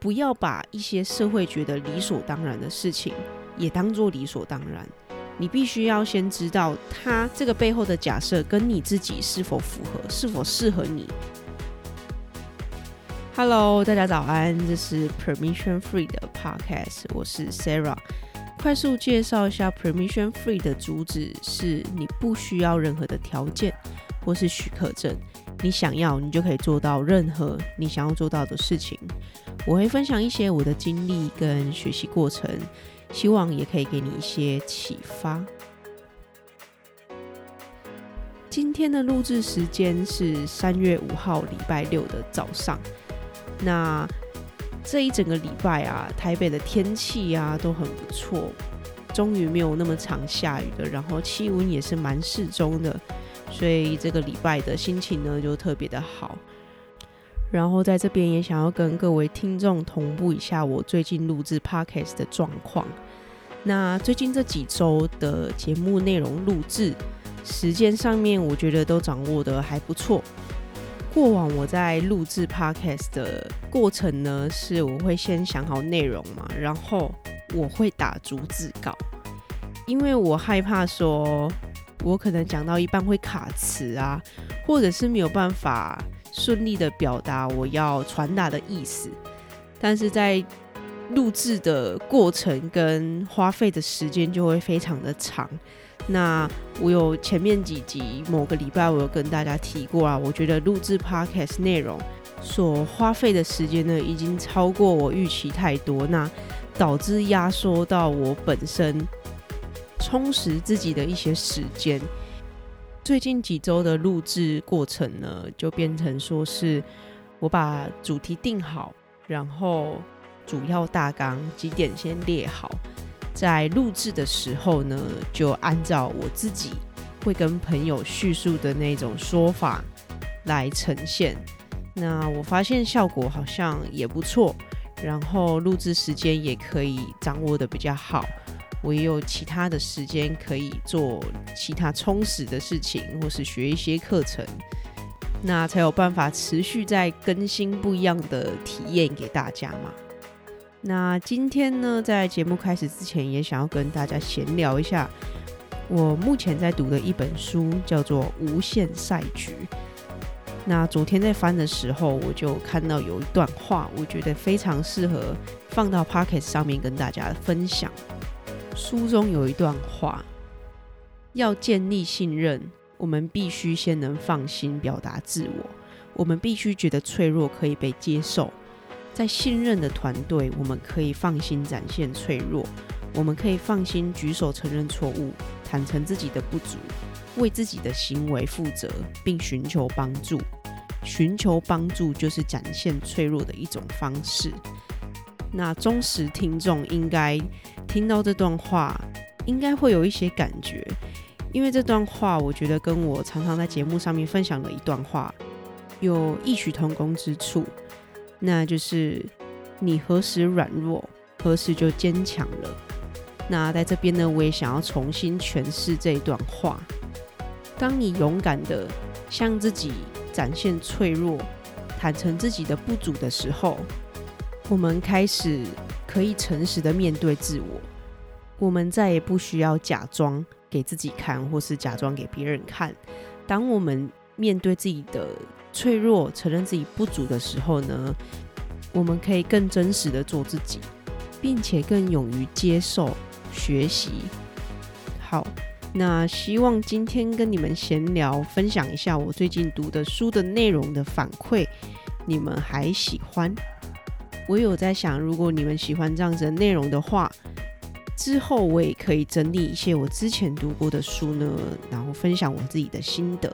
不要把一些社会觉得理所当然的事情也当作理所当然，你必须要先知道它这个背后的假设跟你自己是否符合，是否适合你。 Hello， 大家早安，这是 Permission Free 的 Podcast， 我是 Sarah。 快速介绍一下 Permission Free 的主旨是你不需要任何的条件或是许可证，你想要你就可以做到任何你想要做到的事情。我会分享一些我的经历跟学习过程，希望也可以给你一些启发。今天的录制时间是3月5号礼拜六的早上。那这一整个礼拜啊，台北的天气啊都很不错，终于没有那么常下雨了，然后气温也是蛮适中的，所以这个礼拜的心情呢就特别的好。然后在这边也想要跟各位听众同步一下我最近录制 podcast 的状况。那最近这几周的节目内容录制时间上面，我觉得都掌握得还不错。过往我在录制 podcast 的过程呢，是我会先想好内容嘛，然后我会打逐字稿，因为我害怕说我可能讲到一半会卡词啊，或者是没有办法顺利的表达我要传达的意思。但是在录制的过程跟花费的时间就会非常的长。那我有前面几集某个礼拜我有跟大家提过啊，我觉得录制 podcast 内容所花费的时间呢已经超过我预期太多，那导致压缩到我本身充实自己的一些时间。最近几周的录制过程呢，就变成说是我把主题定好，然后主要大纲几点先列好，在录制的时候呢，就按照我自己会跟朋友叙述的那种说法来呈现。那我发现效果好像也不错，然后录制时间也可以掌握的比较好，我也有其他的时间可以做其他充实的事情，或是学一些课程，那才有办法持续在更新不一样的体验给大家嘛。那今天呢，在节目开始之前，也想要跟大家闲聊一下我目前在读的一本书，叫做《无限赛局》。那昨天在翻的时候，我就看到有一段话，我觉得非常适合放到 Podcast 上面跟大家分享。书中有一段话，要建立信任，我们必须先能放心表达自我，我们必须觉得脆弱可以被接受。在信任的团队，我们可以放心展现脆弱，我们可以放心举手承认错误，坦诚自己的不足，为自己的行为负责，并寻求帮助。寻求帮助就是展现脆弱的一种方式。那忠实听众应该听到这段话，应该会有一些感觉，因为这段话我觉得跟我常常在节目上面分享的一段话有异曲同工之处，那就是你何时软弱，何时就坚强了。那在这边呢，我也想要重新诠释这一段话，当你勇敢的向自己展现脆弱，坦诚自己的不足的时候，我们开始可以诚实的面对自我，我们再也不需要假装给自己看，或是假装给别人看。当我们面对自己的脆弱，承认自己不足的时候呢，我们可以更真实的做自己，并且更勇于接受、学习。好，那希望今天跟你们闲聊，分享一下我最近读的书的内容的反馈，你们还喜欢？我有在想，如果你们喜欢这样子的内容的话，之后我也可以整理一些我之前读过的书呢，然后分享我自己的心得。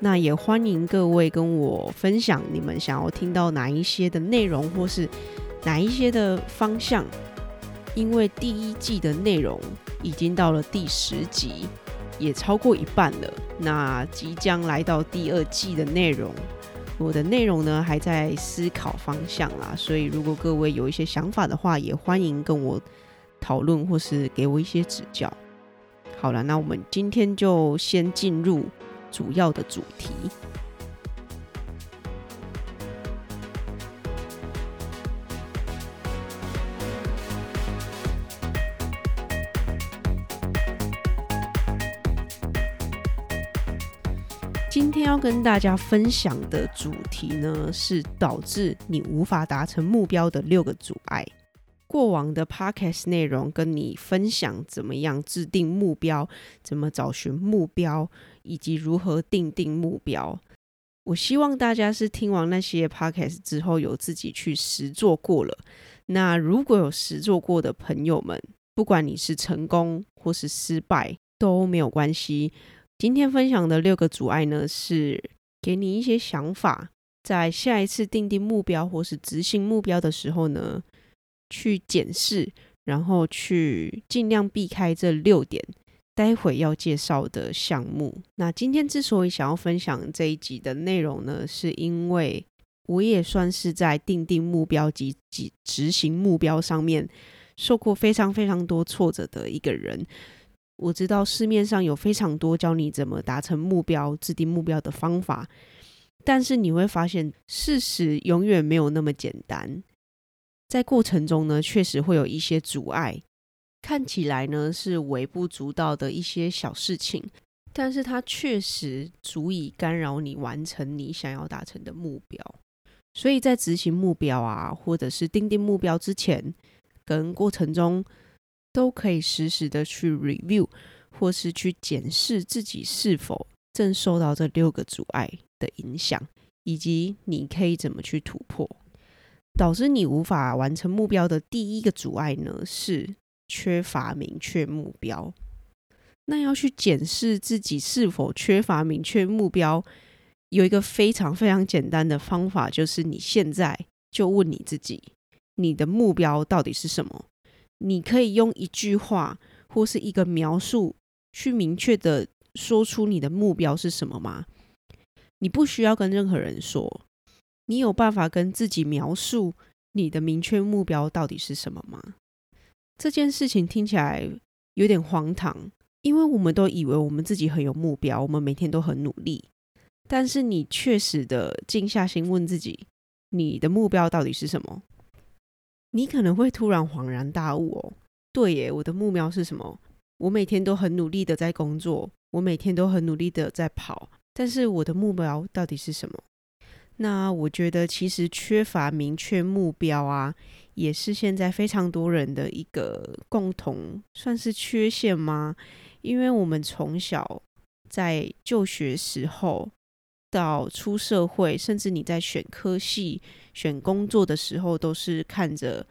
那也欢迎各位跟我分享你们想要听到哪一些的内容，或是哪一些的方向，因为第一季的内容已经到了第10集，也超过一半了，那即将来到第2季的内容。我的内容呢还在思考方向啦，所以如果各位有一些想法的话，也欢迎跟我讨论，或是给我一些指教。好啦，那我们今天就先进入主要的主题。今天要跟大家分享的主题呢，是导致你无法达成目标的6个阻碍。过往的 podcast 内容跟你分享怎么样制定目标，怎么找寻目标，以及如何定目标。我希望大家是听完那些 podcast 之后有自己去实作过了。那如果有实作过的朋友们，不管你是成功或是失败都没有关系。今天分享的6个阻碍呢，是给你一些想法，在下一次定目标或是执行目标的时候呢，去检视，然后去尽量避开这6点待会要介绍的项目。那今天之所以想要分享这一集的内容呢，是因为我也算是在定目标及执行目标上面受过非常非常多挫折的一个人。我知道市面上有非常多教你怎么达成目标、制定目标的方法，但是你会发现事实永远没有那么简单。在过程中呢，确实会有一些阻碍，看起来呢是微不足道的一些小事情，但是它确实足以干扰你完成你想要达成的目标。所以在执行目标啊，或者是定目标之前跟过程中，都可以实时的去 review 或是去检视自己是否正受到这6个阻碍的影响，以及你可以怎么去突破。导致你无法完成目标的第一个阻碍呢，是缺乏明确目标。那要去检视自己是否缺乏明确目标，有一个非常非常简单的方法，就是你现在就问你自己，你的目标到底是什么。你可以用一句话或是一个描述去明确的说出你的目标是什么吗？你不需要跟任何人说，你有办法跟自己描述你的明确目标到底是什么吗？这件事情听起来有点荒唐，因为我们都以为我们自己很有目标，我们每天都很努力，但是你确实的静下心问自己，你的目标到底是什么？你可能会突然恍然大悟，对耶，我的目标是什么？我每天都很努力的在工作，我每天都很努力的在跑，但是我的目标到底是什么？那我觉得其实缺乏明确目标啊，也是现在非常多人的一个共同算是缺陷吗？因为我们从小在就学时候到出社会，甚至你在选科系选工作的时候，都是看着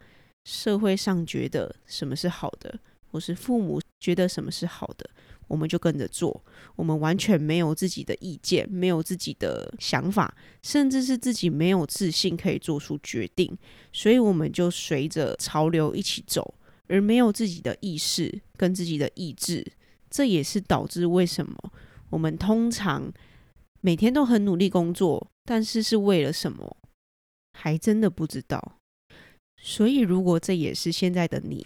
社会上觉得什么是好的，或是父母觉得什么是好的，我们就跟着做，我们完全没有自己的意见，没有自己的想法，甚至是自己没有自信可以做出决定，所以我们就随着潮流一起走，而没有自己的意识跟自己的意志。这也是导致为什么我们通常每天都很努力工作，但是是为了什么还真的不知道。所以如果这也是现在的你，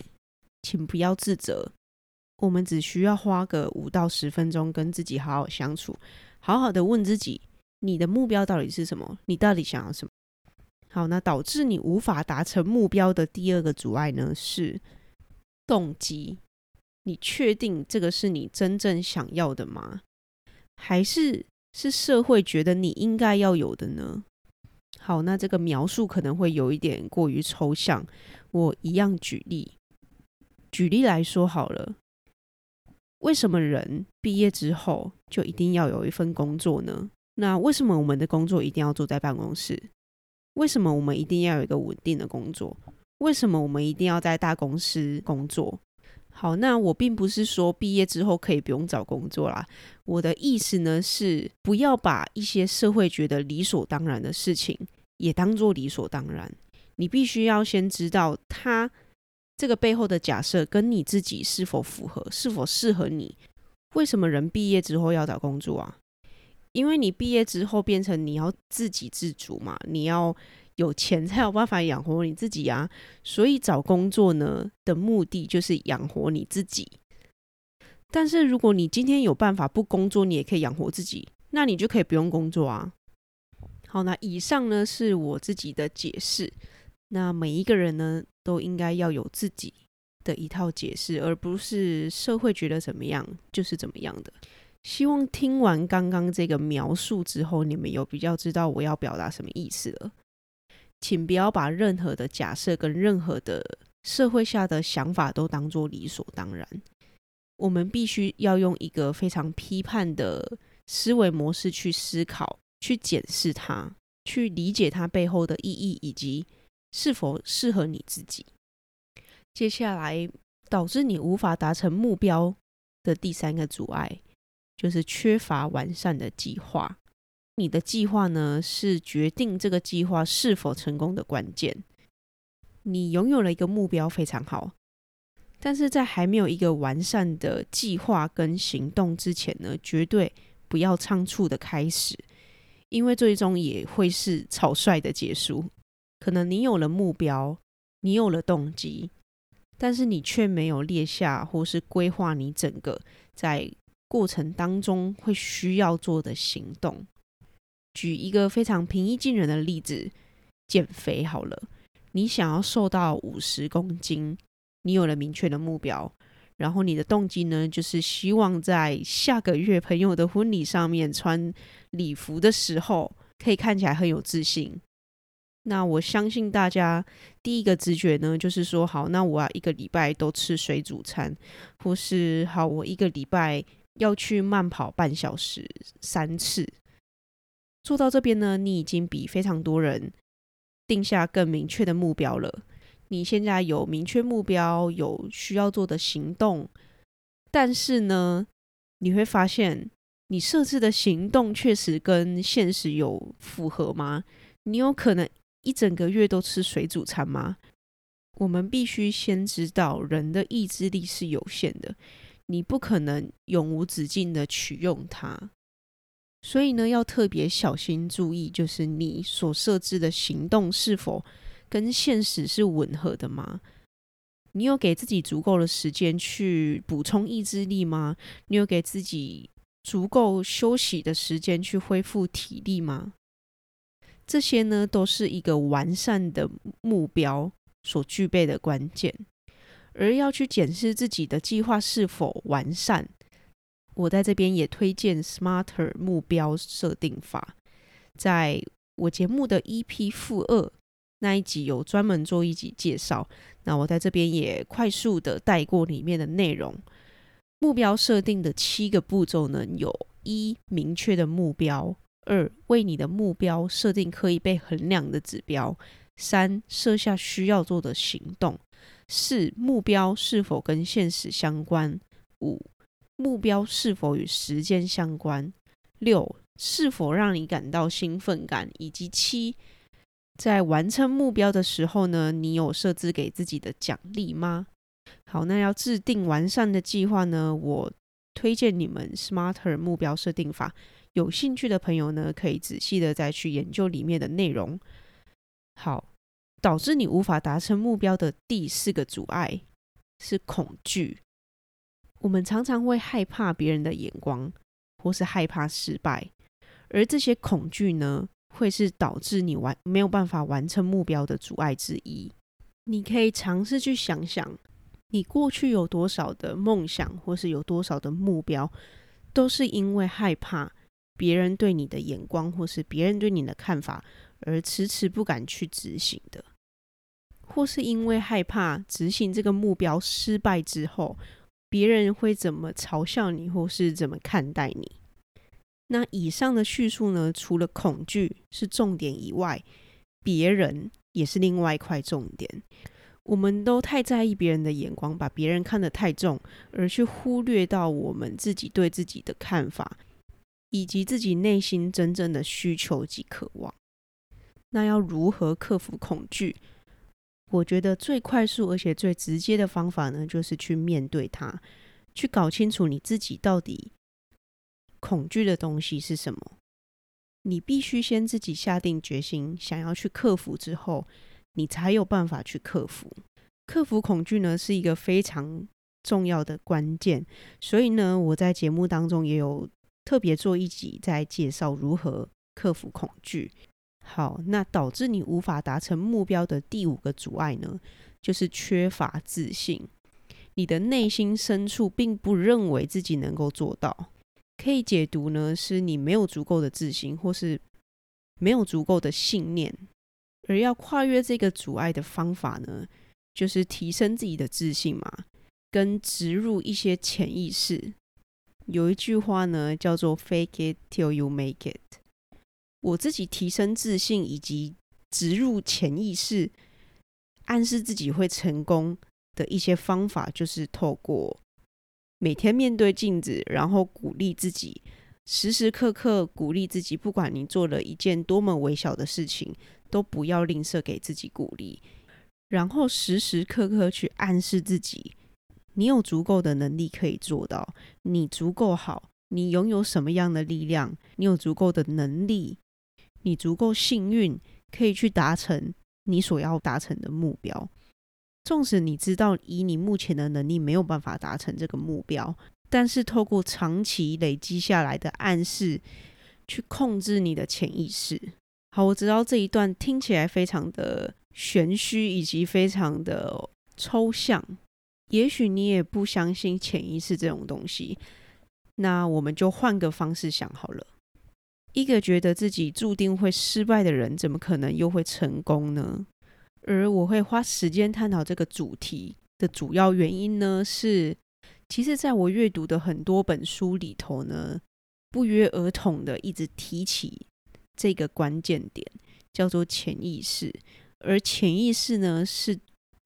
请不要自责，我们只需要花个5到10分钟跟自己好好相处，好好的问自己，你的目标到底是什么？你到底想要什么？好，那导致你无法达成目标的第2个阻碍呢，是动机。你确定这个是你真正想要的吗？还是社会觉得你应该要有的呢？好，那这个描述可能会有一点过于抽象，我一样举例来说好了。为什么人毕业之后就一定要有一份工作呢？那为什么我们的工作一定要坐在办公室？为什么我们一定要有一个稳定的工作？为什么我们一定要在大公司工作？好，那我并不是说毕业之后可以不用找工作啦，我的意思呢是不要把一些社会觉得理所当然的事情也当作理所当然。你必须要先知道它这个背后的假设跟你自己是否符合，是否适合你。为什么人毕业之后要找工作啊？因为你毕业之后变成你要自给自足嘛，你要有钱才有办法养活你自己啊，所以找工作呢的目的就是养活你自己。但是如果你今天有办法不工作，你也可以养活自己，那你就可以不用工作啊。好，那以上呢是我自己的解释。那每一个人呢都应该要有自己的一套解释，而不是社会觉得怎么样就是怎么样的。希望听完刚刚这个描述之后，你们有比较知道我要表达什么意思了。请不要把任何的假设跟任何的社会下的想法都当作理所当然，我们必须要用一个非常批判的思维模式去思考，去检视它，去理解它背后的意义以及是否适合你自己。接下来导致你无法达成目标的第三个阻碍，就是缺乏完善的计划。你的计划呢，是决定这个计划是否成功的关键。你拥有了一个目标非常好，但是在还没有一个完善的计划跟行动之前呢，绝对不要仓促的开始，因为最终也会是草率的结束。可能你有了目标，你有了动机，但是你却没有列下或是规划你整个在过程当中会需要做的行动。举一个非常平易近人的例子，减肥好了，你想要瘦到50公斤，你有了明确的目标，然后你的动机呢，就是希望在下个月朋友的婚礼上面穿礼服的时候可以看起来很有自信。那我相信大家第一个直觉呢，就是说好，那我要一个礼拜都吃水煮餐，或是好，我一个礼拜要去慢跑半小时3次。做到这边呢，你已经比非常多人定下更明确的目标了。你现在有明确目标，有需要做的行动，但是呢，你会发现你设置的行动确实跟现实有符合吗？你有可能一整个月都吃水煮餐吗？我们必须先知道人的意志力是有限的，你不可能永无止境的取用它。所以呢，要特别小心注意，就是你所设置的行动是否跟现实是吻合的吗？你有给自己足够的时间去补充意志力吗？你有给自己足够休息的时间去恢复体力吗？这些呢，都是一个完善的目标所具备的关键。而要去检视自己的计划是否完善，我在这边也推荐 Smarter 目标设定法，在我节目的 EP-2那一集有专门做一集介绍，那我在这边也快速的带过里面的内容。目标设定的7个步骤呢，有1明确的目标，2为你的目标设定可以被衡量的指标，3设下需要做的行动，4目标是否跟现实相关，5目标是否与时间相关，6是否让你感到兴奋感，以及7在完成目标的时候呢，你有设置给自己的奖励吗？好，那要制定完善的计划呢，我推荐你们 Smarter 目标设定法，有兴趣的朋友呢，可以仔细的再去研究里面的内容。好，导致你无法达成目标的第4个阻碍是恐惧。我们常常会害怕别人的眼光，或是害怕失败，而这些恐惧呢，会是导致你没有办法完成目标的阻碍之一。你可以尝试去想想，你过去有多少的梦想或是有多少的目标，都是因为害怕别人对你的眼光或是别人对你的看法而迟迟不敢去执行的，或是因为害怕执行这个目标失败之后，别人会怎么嘲笑你或是怎么看待你。那以上的叙述呢，除了恐惧是重点以外，别人也是另外一块重点。我们都太在意别人的眼光，把别人看得太重，而去忽略到我们自己对自己的看法，以及自己内心真正的需求及渴望。那要如何克服恐惧？我觉得最快速而且最直接的方法呢，就是去面对它，去搞清楚你自己到底恐惧的东西是什么。你必须先自己下定决心想要去克服之后，你才有办法去克服。克服恐惧呢，是一个非常重要的关键，所以呢，我在节目当中也有特别做一集在介绍如何克服恐惧。好，那导致你无法达成目标的第5个阻碍呢，就是缺乏自信。你的内心深处并不认为自己能够做到，可以解读呢是你没有足够的自信或是没有足够的信念，而要跨越这个阻碍的方法呢就是提升自己的自信嘛，跟植入一些潜意识。有一句话呢叫做 fake it till you make it， 我自己提升自信以及植入潜意识暗示自己会成功的一些方法，就是透过每天面对镜子，然后鼓励自己，时时刻刻鼓励自己，不管你做了一件多么微小的事情，都不要吝啬给自己鼓励，然后时时刻刻去暗示自己你有足够的能力可以做到，你足够好，你拥有什么样的力量，你有足够的能力，你足够幸运可以去达成你所要达成的目标。纵使你知道以你目前的能力没有办法达成这个目标，但是透过长期累积下来的暗示去控制你的潜意识。好，我知道这一段听起来非常的玄虚以及非常的抽象，也许你也不相信潜意识这种东西，那我们就换个方式想好了。一个觉得自己注定会失败的人，怎么可能又会成功呢？而我会花时间探讨这个主题的主要原因呢，是其实在我阅读的很多本书里头呢，不约而同的一直提起这个关键点，叫做潜意识。而潜意识呢，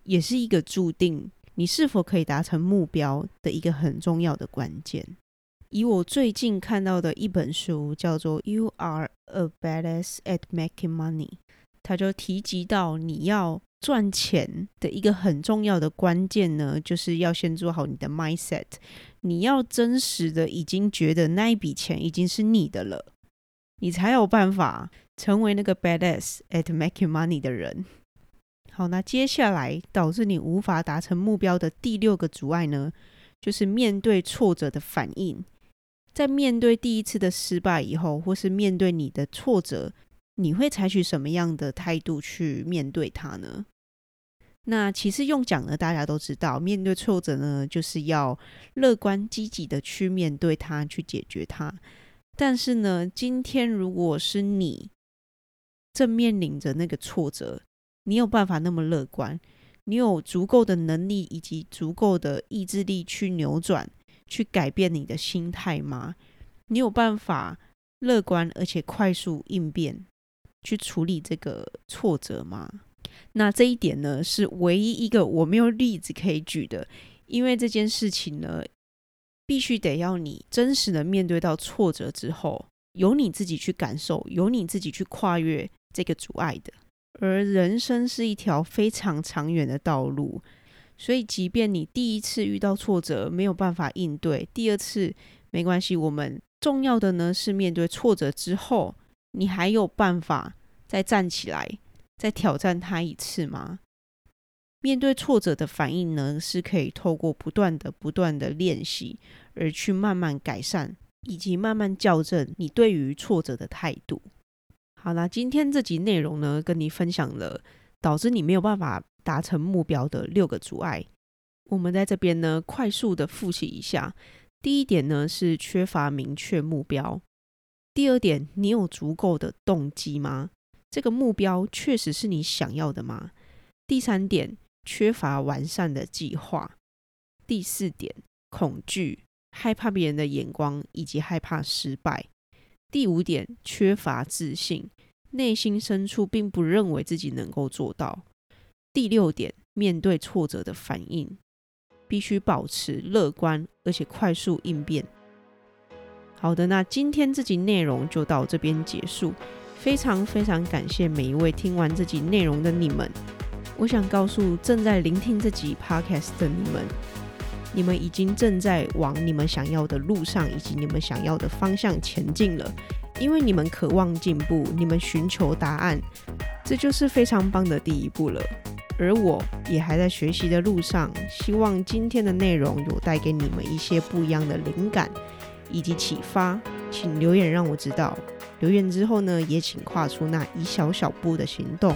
也是一个注定你是否可以达成目标的一个很重要的关键。以我最近看到的一本书叫做 You are a badass at making money， 它就提及到你要赚钱的一个很重要的关键呢，就是要先做好你的 mindset， 你要真实的已经觉得那一笔钱已经是你的了，你才有办法成为那个 badass at making money 的人。好，那接下来导致你无法达成目标的第六个阻碍呢，就是面对挫折的反应。在面对第一次的失败以后，或是面对你的挫折，你会采取什么样的态度去面对它呢？那其实用讲的大家都知道，面对挫折呢，就是要乐观积极的去面对它，去解决它。但是呢，今天如果是你正面临着那个挫折，你有办法那么乐观，你有足够的能力以及足够的意志力去扭转，去改变你的心态吗？你有办法乐观而且快速应变去处理这个挫折吗？那这一点呢，是唯一一个我没有例子可以举的，因为这件事情呢，必须得要你真实的面对到挫折之后，由你自己去感受，由你自己去跨越这个阻碍的。而人生是一条非常长远的道路，所以即便你第一次遇到挫折没有办法应对，第二次没关系，我们重要的呢是面对挫折之后，你还有办法再站起来，再挑战它一次吗？面对挫折的反应呢，是可以透过不断的练习而去慢慢改善，以及慢慢校正你对于挫折的态度。好啦，今天这集内容呢，跟你分享了导致你没有办法达成目标的六个阻碍。我们在这边呢，快速的复习一下。第一点呢，是缺乏明确目标。第二点，你有足够的动机吗？这个目标确实是你想要的吗？第三点，缺乏完善的计划。第四点，恐惧、害怕别人的眼光以及害怕失败。第五点，缺乏自信，内心深处并不认为自己能够做到。第六点，面对挫折的反应，必须保持乐观而且快速应变。好的，那今天这集内容就到这边结束，非常非常感谢每一位听完这集内容的你们。我想告诉正在聆听这集 podcast 的你们，你们已经正在往你们想要的路上以及你们想要的方向前进了，因为你们渴望进步，你们寻求答案，这就是非常棒的第一步了。而我也还在学习的路上，希望今天的内容有带给你们一些不一样的灵感以及启发。请留言让我知道，留言之后呢，也请跨出那一小小步的行动。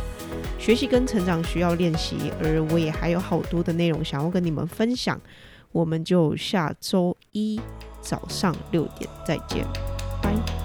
学习跟成长需要练习，而我也还有好多的内容想要跟你们分享，我们就下周一早上6点再见，拜。